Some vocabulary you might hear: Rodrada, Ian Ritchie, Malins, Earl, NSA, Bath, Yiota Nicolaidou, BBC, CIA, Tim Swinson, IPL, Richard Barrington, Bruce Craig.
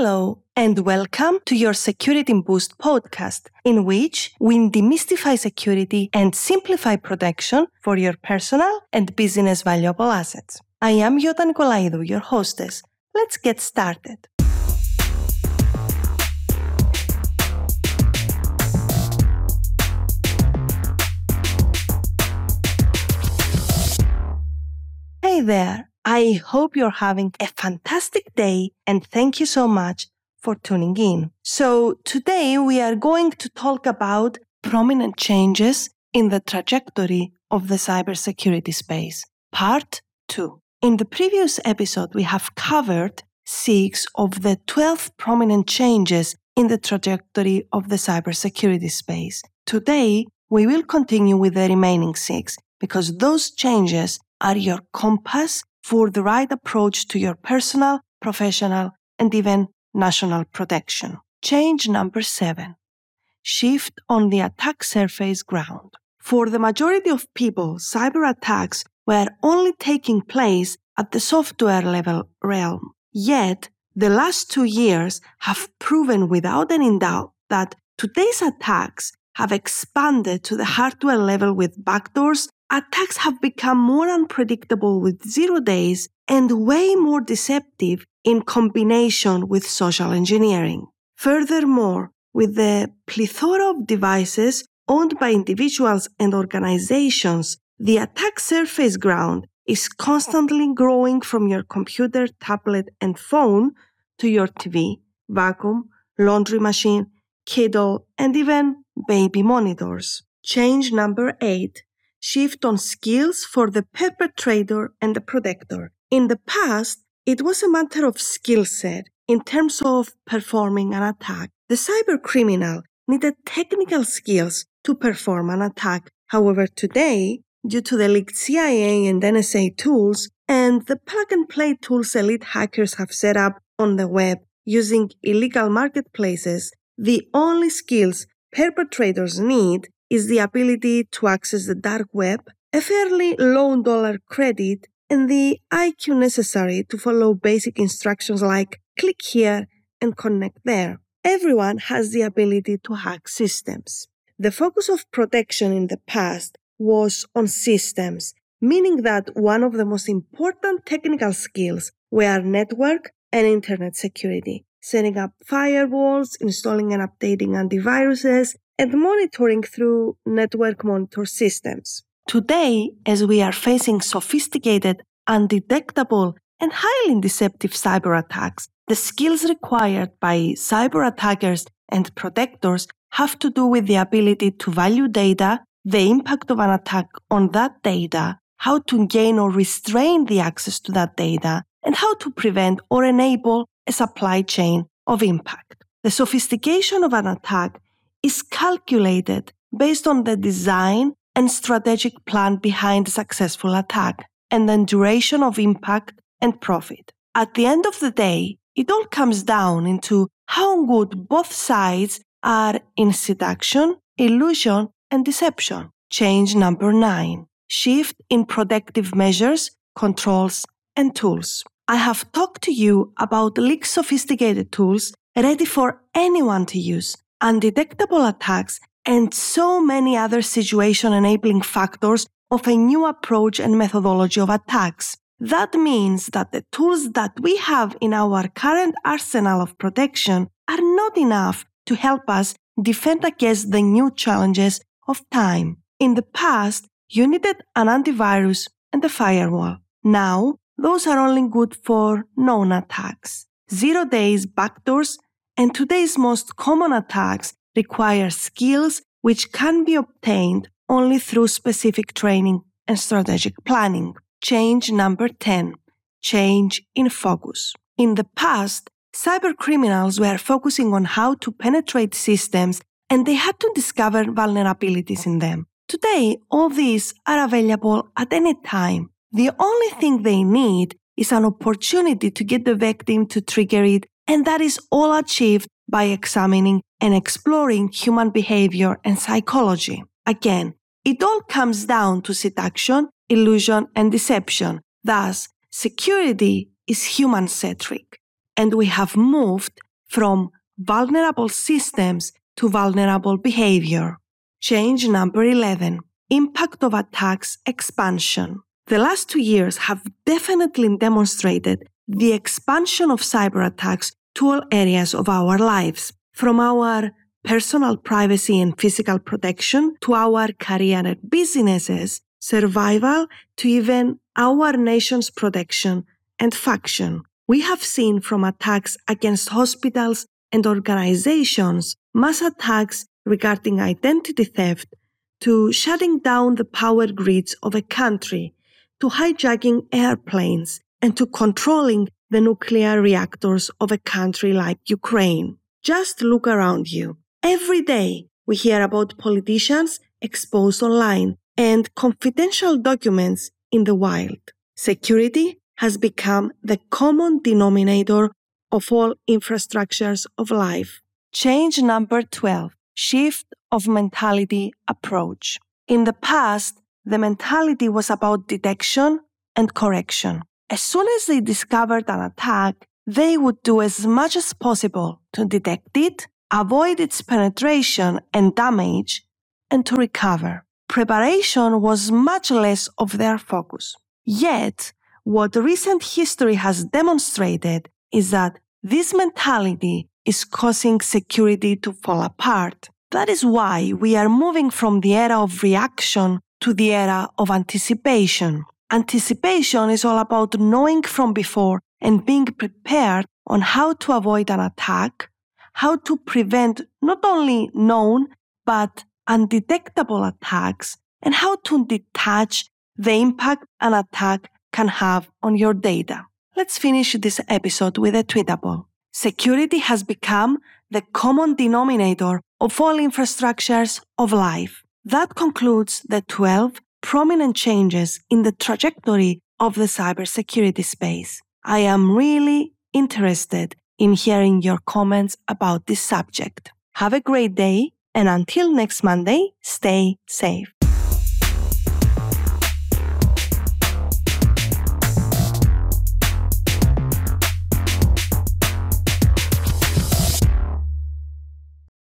Hello and welcome to your Security Boost podcast, in which we demystify security and simplify protection for your personal and business valuable assets. I am Yiota Nicolaidou, your hostess. Let's get started. Hey there. I hope you're having a fantastic day and thank you so much for tuning in. So today we are going to talk about prominent changes in the trajectory of the cybersecurity space, part 2. In the previous episode, we have covered 6 of the 12 prominent changes in the trajectory of the cybersecurity space. Today, we will continue with the remaining 6 because those changes are your compass for the right approach to your personal, professional, and even national protection. Change number 7. Shift on the attack surface ground. For the majority of people, cyber attacks were only taking place at the software level realm. Yet, the last 2 years have proven without any doubt that today's attacks have expanded to the hardware level with backdoors. Attacks have become more unpredictable with 0 days and way more deceptive in combination with social engineering. Furthermore, with the plethora of devices owned by individuals and organizations, the attack surface ground is constantly growing from your computer, tablet, and phone to your TV, vacuum, laundry machine, Kindle, and even baby monitors. Change number 8. Shift on skills for the perpetrator and the protector. In the past, it was a matter of skill set in terms of performing an attack. The cybercriminal needed technical skills to perform an attack. However, today, due to the leaked CIA and NSA tools and the plug-and-play tools elite hackers have set up on the web using illegal marketplaces, the only skills perpetrators need is the ability to access the dark web, a fairly low dollar credit, and the IQ necessary to follow basic instructions like click here and connect there. Everyone has the ability to hack systems. The focus of protection in the past was on systems, meaning that one of the most important technical skills were network and internet security, setting up firewalls, installing and updating antiviruses, and monitoring through network monitor systems. Today, as we are facing sophisticated, undetectable, and highly deceptive cyber attacks, the skills required by cyber attackers and protectors have to do with the ability to value data, the impact of an attack on that data, how to gain or restrain the access to that data, and how to prevent or enable a supply chain of impact. The sophistication of an attack is calculated based on the design and strategic plan behind a successful attack, and then duration of impact and profit. At the end of the day, it all comes down into how good both sides are in seduction, illusion, and deception. Change number 9. Shift in protective measures, controls, and tools. I have talked to you about leaked sophisticated tools ready for anyone to use, undetectable attacks, and so many other situation-enabling factors of a new approach and methodology of attacks. That means that the tools that we have in our current arsenal of protection are not enough to help us defend against the new challenges of time. In the past, you needed an antivirus and a firewall. Now, those are only good for known attacks. 0 days, backdoors, and today's most common attacks require skills which can be obtained only through specific training and strategic planning. Change number 10. Change in focus. In the past, cybercriminals were focusing on how to penetrate systems and they had to discover vulnerabilities in them. Today, all these are available at any time. The only thing they need is an opportunity to get the victim to trigger it, and that is all achieved by examining and exploring human behavior and psychology. Again, it all comes down to seduction, illusion, and deception. Thus, security is human-centric. And we have moved from vulnerable systems to vulnerable behavior. Change number 11. Impact of attacks expansion. The last 2 years have definitely demonstrated the expansion of cyber attacks to all areas of our lives, from our personal privacy and physical protection to our career and businesses, survival to even our nation's protection and function. We have seen from attacks against hospitals and organizations, mass attacks regarding identity theft, to shutting down the power grids of a country, to hijacking airplanes, and to controlling the nuclear reactors of a country like Ukraine. Just look around you. Every day we hear about politicians exposed online and confidential documents in the wild. Security has become the common denominator of all infrastructures of life. Change number 12. Shift of mentality approach. In the past, the mentality was about detection and correction. As soon as they discovered an attack, they would do as much as possible to detect it, avoid its penetration and damage, and to recover. Preparation was much less of their focus. Yet, what recent history has demonstrated is that this mentality is causing security to fall apart. That is why we are moving from the era of reaction to the era of anticipation. Anticipation is all about knowing from before and being prepared on how to avoid an attack, how to prevent not only known but undetectable attacks, and how to detach the impact an attack can have on your data. Let's finish this episode with a tweetable. Security has become the common denominator of all infrastructures of life. That concludes the 12 prominent changes in the trajectory of the cybersecurity space. I am really interested in hearing your comments about this subject. Have a great day, and until next Monday, stay safe.